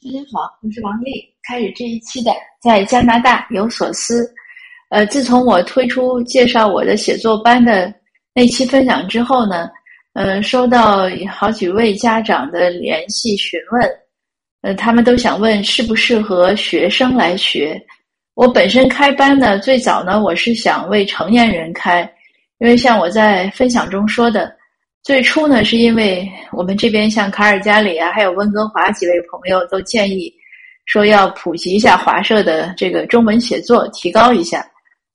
大家好，我是王丽，开始这一期的在加拿大有所思。自从我推出介绍我的写作班的那期分享之后呢，收到好几位家长的联系询问，他们都想问适不适合学生来学。我本身开班呢，最早呢我是想为成年人开，因为像我在分享中说的，最初呢，是因为我们这边像卡尔加里还有温哥华几位朋友都建议说要普及一下华社的这个中文写作，提高一下，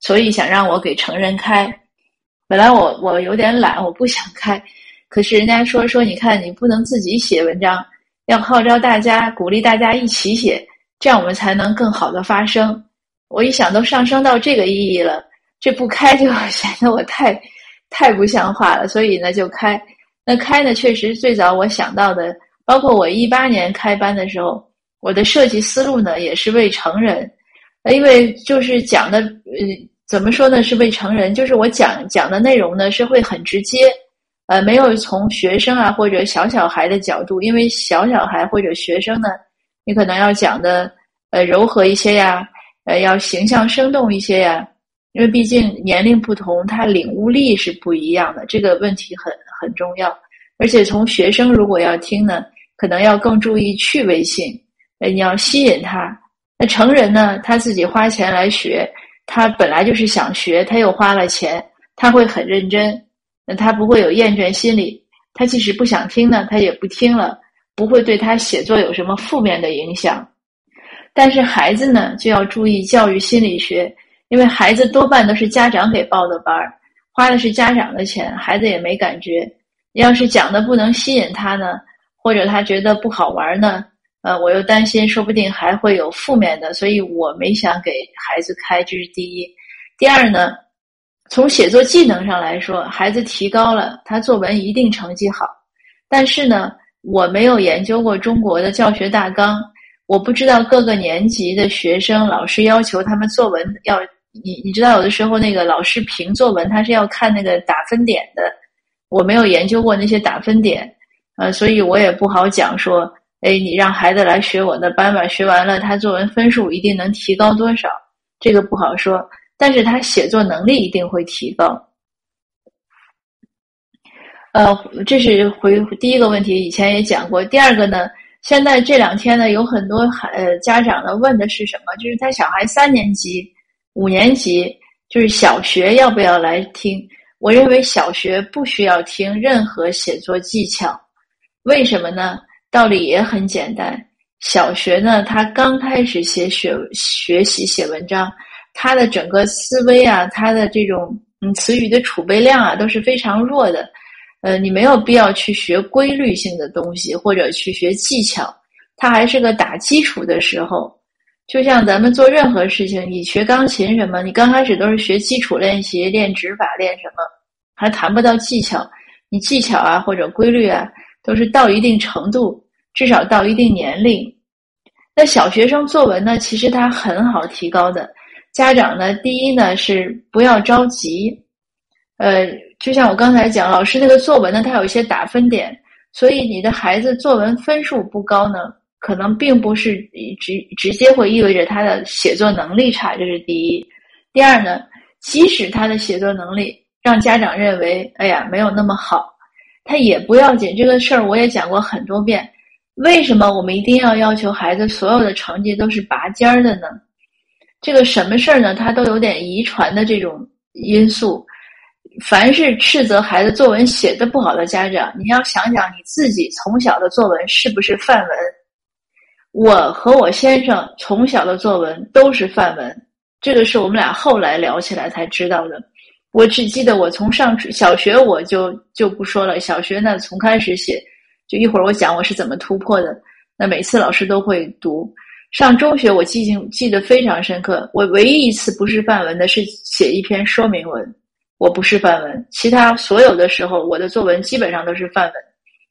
所以想让我给成人开。本来我有点懒，我不想开，可是人家说你看你不能自己写文章，要号召大家，鼓励大家一起写，这样我们才能更好的发声。我一想都上升到这个意义了，这不开就显得我太不像话了，所以呢就开。那开呢，确实最早我想到的，包括我18年开班的时候，我的设计思路呢也是为成人，因为就是讲的怎么说呢，是为成人，就是我讲的内容呢是会很直接，没有从学生啊或者小孩的角度，因为小孩或者学生呢，你可能要讲的柔和一些呀，要形象生动一些呀，因为毕竟年龄不同，他领悟力是不一样的，这个问题很重要。而且从学生如果要听呢，可能要更注意趣味性，你要吸引他。那成人呢，他自己花钱来学，他本来就是想学，他又花了钱，他会很认真，他不会有厌倦心理，他即使不想听呢，他也不听了，不会对他写作有什么负面的影响。但是孩子呢，就要注意教育心理学，因为孩子多半都是家长给报的班，花的是家长的钱，孩子也没感觉。要是讲的不能吸引他呢，或者他觉得不好玩呢，我又担心说不定还会有负面的，所以我没想给孩子开，这是第一。第二呢，从写作技能上来说，孩子提高了，他作文一定成绩好。但是呢，我没有研究过中国的教学大纲，我不知道各个年级的学生老师要求他们作文要，你知道有的时候那个老师评作文，他是要看那个打分点的，我没有研究过那些打分点，所以我也不好讲说，你让孩子来学我的班吧，学完了他作文分数一定能提高多少，这个不好说，但是他写作能力一定会提高。这是回第一个问题，以前也讲过。第二个呢，现在这两天呢，有很多家长呢问的是什么，就是他小孩3年级5年级，就是小学要不要来听。我认为小学不需要听任何写作技巧，为什么呢？道理也很简单，小学呢，他刚开始学习写文章，他的整个思维啊，他的这种词语的储备量啊，都是非常弱的，你没有必要去学规律性的东西或者去学技巧，他还是个打基础的时候。就像咱们做任何事情，你学钢琴什么，你刚开始都是学基础练习，练指法，练什么，还谈不到技巧。你技巧啊或者规律啊，都是到一定程度，至少到一定年龄。那小学生作文呢，其实它很好提高的。家长呢，第一呢是不要着急，就像我刚才讲，老师那个作文呢，它有一些打分点，所以你的孩子作文分数不高呢，可能并不是直接会意味着他的写作能力差，这是第一。第二呢，即使他的写作能力让家长认为哎呀没有那么好，他也不要紧，这个事儿我也讲过很多遍。为什么我们一定要求孩子所有的成绩都是拔尖儿的呢？这个什么事儿呢，他都有点遗传的这种因素。凡是斥责孩子作文写得不好的家长，你要想想你自己从小的作文是不是范文。我和我先生从小的作文都是范文，这个是我们俩后来聊起来才知道的。我只记得我从小学我就不说了，小学呢从开始写，就一会儿我讲我是怎么突破的，那每次老师都会读。上中学我记得非常深刻，我唯一一次不是范文的是写一篇说明文，我不是范文，其他所有的时候我的作文基本上都是范文。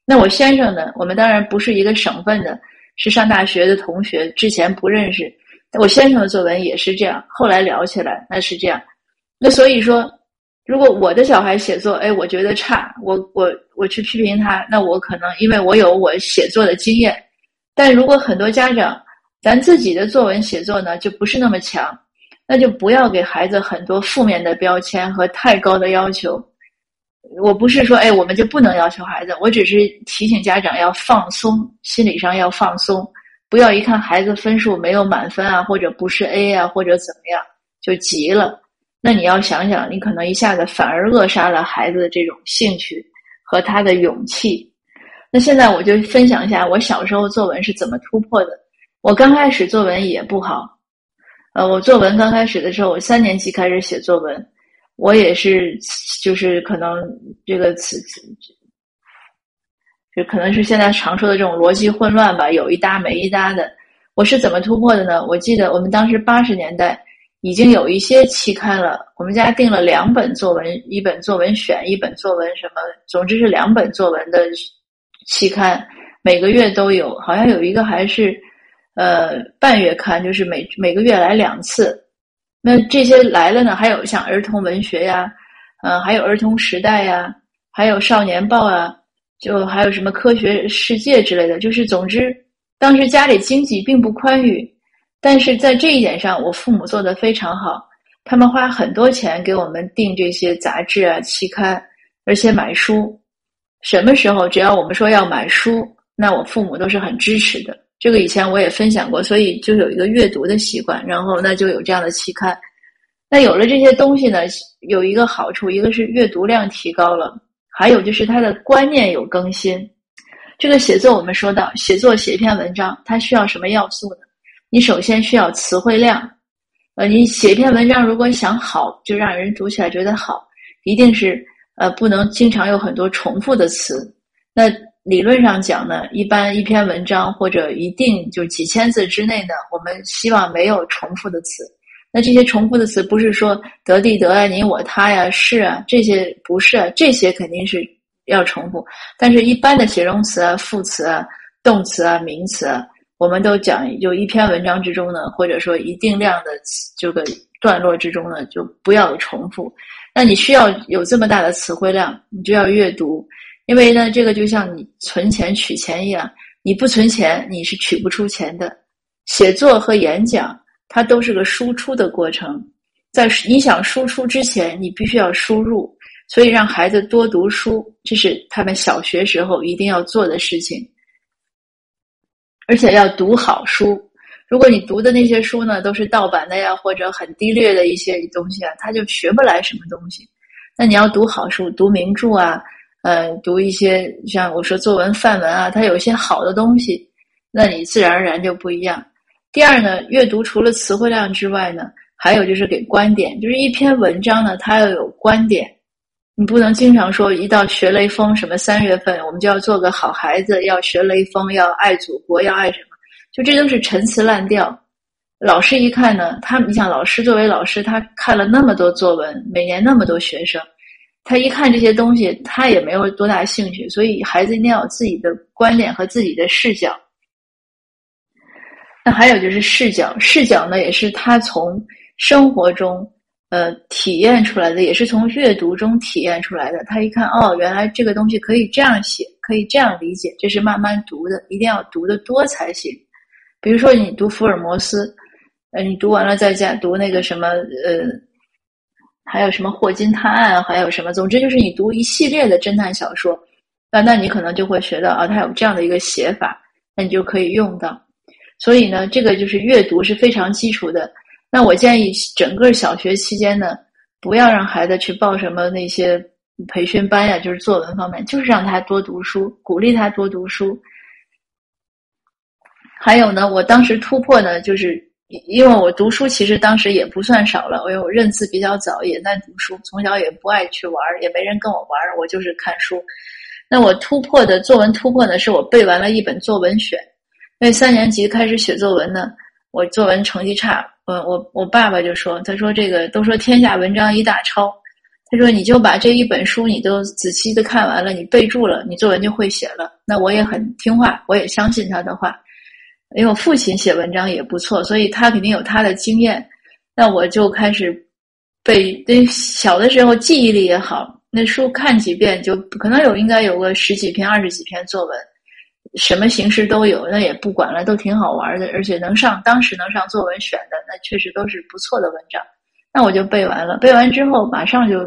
那我先生呢，我们当然不是一个省份的，是上大学的同学，之前不认识。我先生的作文也是这样，后来聊起来那是这样。那所以说，如果我的小孩写作我觉得差，我去批评他，那我可能因为我有我写作的经验，但如果很多家长咱自己的作文写作呢就不是那么强，那就不要给孩子很多负面的标签和太高的要求。我不是说我们就不能要求孩子，我只是提醒家长要放松，心理上要放松，不要一看孩子分数没有满分啊，或者不是 A 啊，或者怎么样就急了。那你要想想，你可能一下子反而扼杀了孩子的这种兴趣和他的勇气。那现在我就分享一下我小时候作文是怎么突破的。我刚开始作文也不好，我作文刚开始的时候，我3年级开始写作文，我也是就是可能这个词就可能是现在常说的这种逻辑混乱吧，有一搭没一搭的。我是怎么突破的呢？我记得我们当时80年代已经有一些期刊了，我们家订了2本作文，一本作文选，一本作文什么，总之是2本作文的期刊，每个月都有，好像有一个还是半月刊，就是每个月来2次。那这些来了呢，还有像儿童文学呀，还有儿童时代呀，还有少年报啊，就还有什么科学世界之类的。就是总之当时家里经济并不宽裕，但是在这一点上我父母做得非常好，他们花很多钱给我们订这些杂志啊期刊，而且买书。什么时候只要我们说要买书，那我父母都是很支持的，这个以前我也分享过，所以就有一个阅读的习惯，然后那就有这样的期刊。那有了这些东西呢，有一个好处，一个是阅读量提高了，还有就是它的观念有更新。这个写作我们说到，写作写一篇文章它需要什么要素呢？你首先需要词汇量，你写一篇文章如果想好就让人读起来觉得好，一定是不能经常有很多重复的词。那理论上讲呢，一般一篇文章或者一定就几千字之内呢，我们希望没有重复的词。那这些重复的词不是说得地得啊、你我他呀、是啊，这些不是啊，这些肯定是要重复。但是一般的形容词啊、副词啊、动词啊、名词啊，我们都讲就一篇文章之中呢，或者说一定量的这个段落之中呢，就不要有重复。那你需要有这么大的词汇量，你就要阅读。因为呢，这个就像你存钱取钱一样，你不存钱你是取不出钱的。写作和演讲它都是个输出的过程，在你想输出之前你必须要输入，所以让孩子多读书，这是他们小学时候一定要做的事情。而且要读好书，如果你读的那些书呢都是盗版的呀，或者很低劣的一些东西啊，他就学不来什么东西。那你要读好书，读名著啊，读一些像我说作文范文啊，它有一些好的东西，那你自然而然就不一样。第二呢，阅读除了词汇量之外呢，还有就是给观点，就是一篇文章呢它要有观点。你不能经常说一到学雷锋什么3月份我们就要做个好孩子，要学雷锋，要爱祖国，要爱什么，就这都是陈词滥调。老师一看呢，你想老师作为老师，他看了那么多作文，每年那么多学生，他一看这些东西他也没有多大兴趣，所以孩子一定要有自己的观点和自己的视角。那还有就是视角呢，也是他从生活中体验出来的，也是从阅读中体验出来的。他一看原来这个东西可以这样写，可以这样理解，这是慢慢读的，一定要读得多才行。比如说你读福尔摩斯，你读完了再加读那个什么还有什么霍金探案，还有什么，总之就是你读一系列的侦探小说，那你可能就会学到它有这样的一个写法，那你就可以用到。所以呢，这个就是阅读是非常基础的。那我建议整个小学期间呢，不要让孩子去报什么那些培训班呀，就是作文方面，就是让他多读书，鼓励他多读书。还有呢，我当时突破呢，就是因为我读书其实当时也不算少了，因为我认字比较早，也在读书，从小也不爱去玩，也没人跟我玩，我就是看书。那我突破的作文突破呢，是我背完了一本作文选。因为3年级开始写作文呢，我作文成绩差，我爸爸就说，他说这个都说天下文章一大抄，他说你就把这一本书你都仔细的看完了，你背住了，你作文就会写了。那我也很听话，我也相信他的话，因为我父亲写文章也不错，所以他肯定有他的经验。那我就开始背，小的时候记忆力也好，那书看几遍就可能应该有个10几篇、20几篇作文，什么形式都有，那也不管了，都挺好玩的，而且当时能上作文选的，那确实都是不错的文章。那我就背完了，背完之后马上就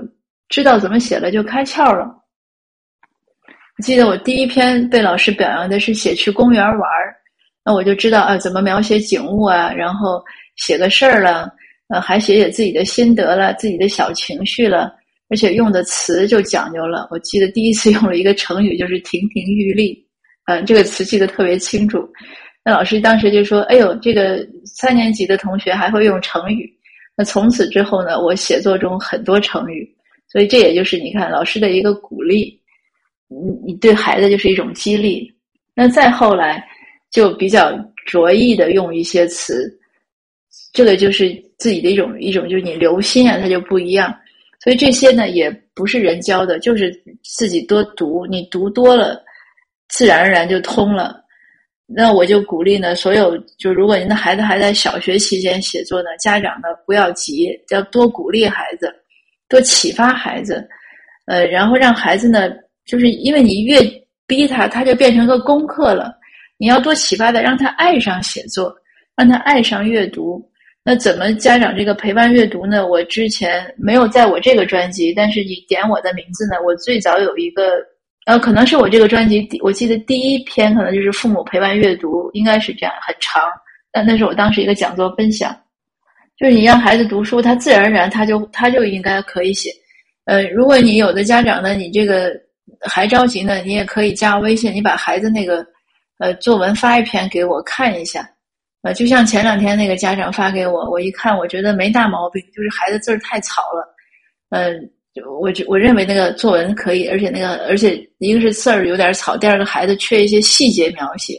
知道怎么写了，就开窍了。我记得我第一篇被老师表扬的是写去公园玩，那我就知道啊，怎么描写景物啊，然后写个事儿了，还写写自己的心得了，自己的小情绪了，而且用的词就讲究了。我记得第一次用了一个成语，就是亭亭玉立，这个词记得特别清楚。那老师当时就说，哎呦，这个3年级的同学还会用成语。那从此之后呢，我写作中很多成语，所以这也就是你看老师的一个鼓励，你对孩子就是一种激励。那再后来就比较着意的用一些词，这个就是自己的一种就是你留心啊，它就不一样。所以这些呢也不是人教的，就是自己多读，你读多了自然而然就通了。那我就鼓励呢，所有就如果您的孩子还在小学期间写作呢，家长呢不要急，要多鼓励孩子，多启发孩子，然后让孩子呢，就是因为你越逼他，他就变成个功课了。你要多启发他，让他爱上写作，让他爱上阅读。那怎么家长这个陪伴阅读呢？我之前没有在我这个专辑，但是你点我的名字呢，我最早有一个可能是我这个专辑，我记得第一篇可能就是父母陪伴阅读，应该是这样，很长，但那是我当时一个讲座分享，就是你让孩子读书，他自然而然他就应该可以写。如果你有的家长呢，你这个还着急呢，你也可以加微信，你把孩子那个作文发一篇给我看一下。就像前2天那个家长发给我，我一看我觉得没大毛病，就是孩子字儿太草了，我认为那个作文可以，而且一个是字儿有点草，第二个孩子缺一些细节描写，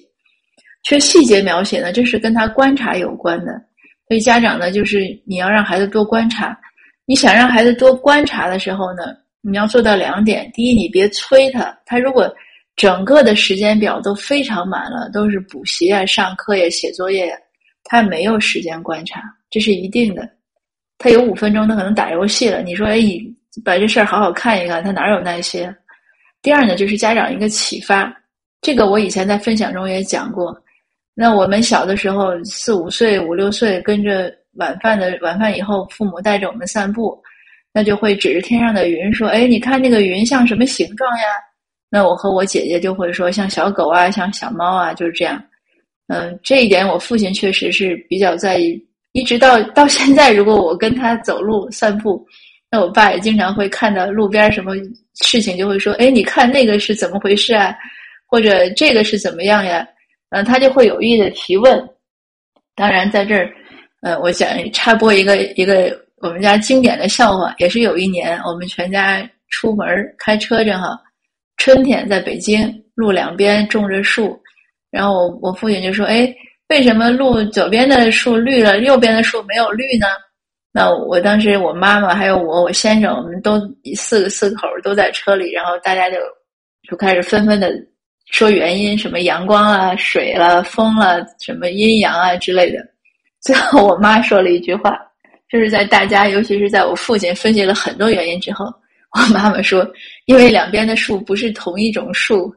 呢，这是跟他观察有关的。所以家长呢，就是你要让孩子多观察。你想让孩子多观察的时候呢，你要做到2点：第一，你别催他，他如果整个的时间表都非常满了，都是补习啊、上课呀、写作业呀，他没有时间观察，这是一定的。他有5分钟，他可能打游戏了。你说，哎，你把这事儿好好看一看，他哪有耐心？第二呢，就是家长一个启发，这个我以前在分享中也讲过。那我们小的时候，4、5岁、5、6岁，跟着晚饭以后，父母带着我们散步，那就会指着天上的云说：“哎，你看那个云像什么形状呀？”那我和我姐姐就会说：“像小狗啊，像小猫啊。”就是这样。这一点我父亲确实是比较在意。一直到现在，如果我跟他走路散步，那我爸也经常会看到路边什么事情就会说：“哎，你看那个是怎么回事啊？或者这个是怎么样呀？”他就会有意的提问。当然，在这儿，我想插播一个我们家经典的笑话，也是有一年我们全家出门开车，正好春天在北京，路两边种着树，然后我父亲就说：“哎，为什么路左边的树绿了，右边的树没有绿呢？”那我当时我妈妈还有我先生，我们都四口都在车里，然后大家就开始纷纷的说原因，什么阳光啊、水啦、风啦、什么阴阳啊之类的。最后我妈说了一句话，就是在大家，尤其是在我父亲分析了很多原因之后，我妈妈说：“因为两边的树不是同一种树。”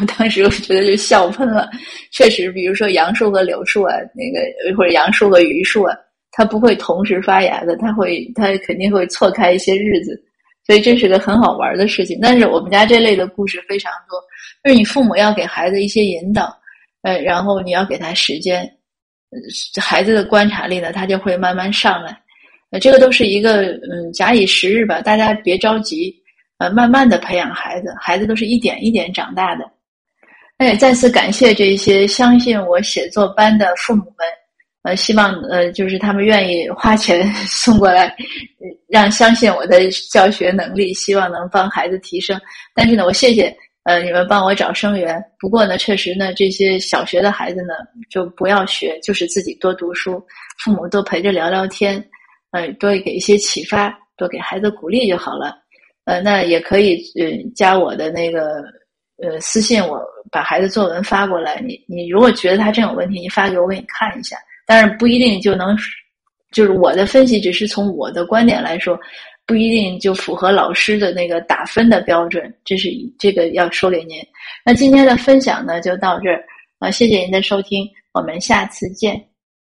我当时我觉得就笑喷了，确实，比如说杨树和柳树啊，那个或者杨树和榆树啊，它不会同时发芽的，它肯定会错开一些日子，所以这是个很好玩的事情。但是我们家这类的故事非常多，就是你父母要给孩子一些引导，然后你要给他时间，孩子的观察力呢，他就会慢慢上来。这个都是一个假以时日吧，大家别着急。慢慢的培养孩子，孩子都是一点一点长大的。那也再次感谢这些相信我写作班的父母们，希望就是他们愿意花钱送过来，让相信我的教学能力，希望能帮孩子提升。但是呢，我谢谢你们帮我找生源。不过呢，确实呢，这些小学的孩子呢，就不要学，就是自己多读书，父母多陪着聊聊天，多给一些启发，多给孩子鼓励就好了。那也可以，加我的那个私信我，把孩子作文发过来。你如果觉得他真有问题，你发给我给你看一下。但是不一定就能，就是我的分析只是从我的观点来说，不一定就符合老师的那个打分的标准，这个要说给您。那今天的分享呢就到这儿，谢谢您的收听，我们下次见。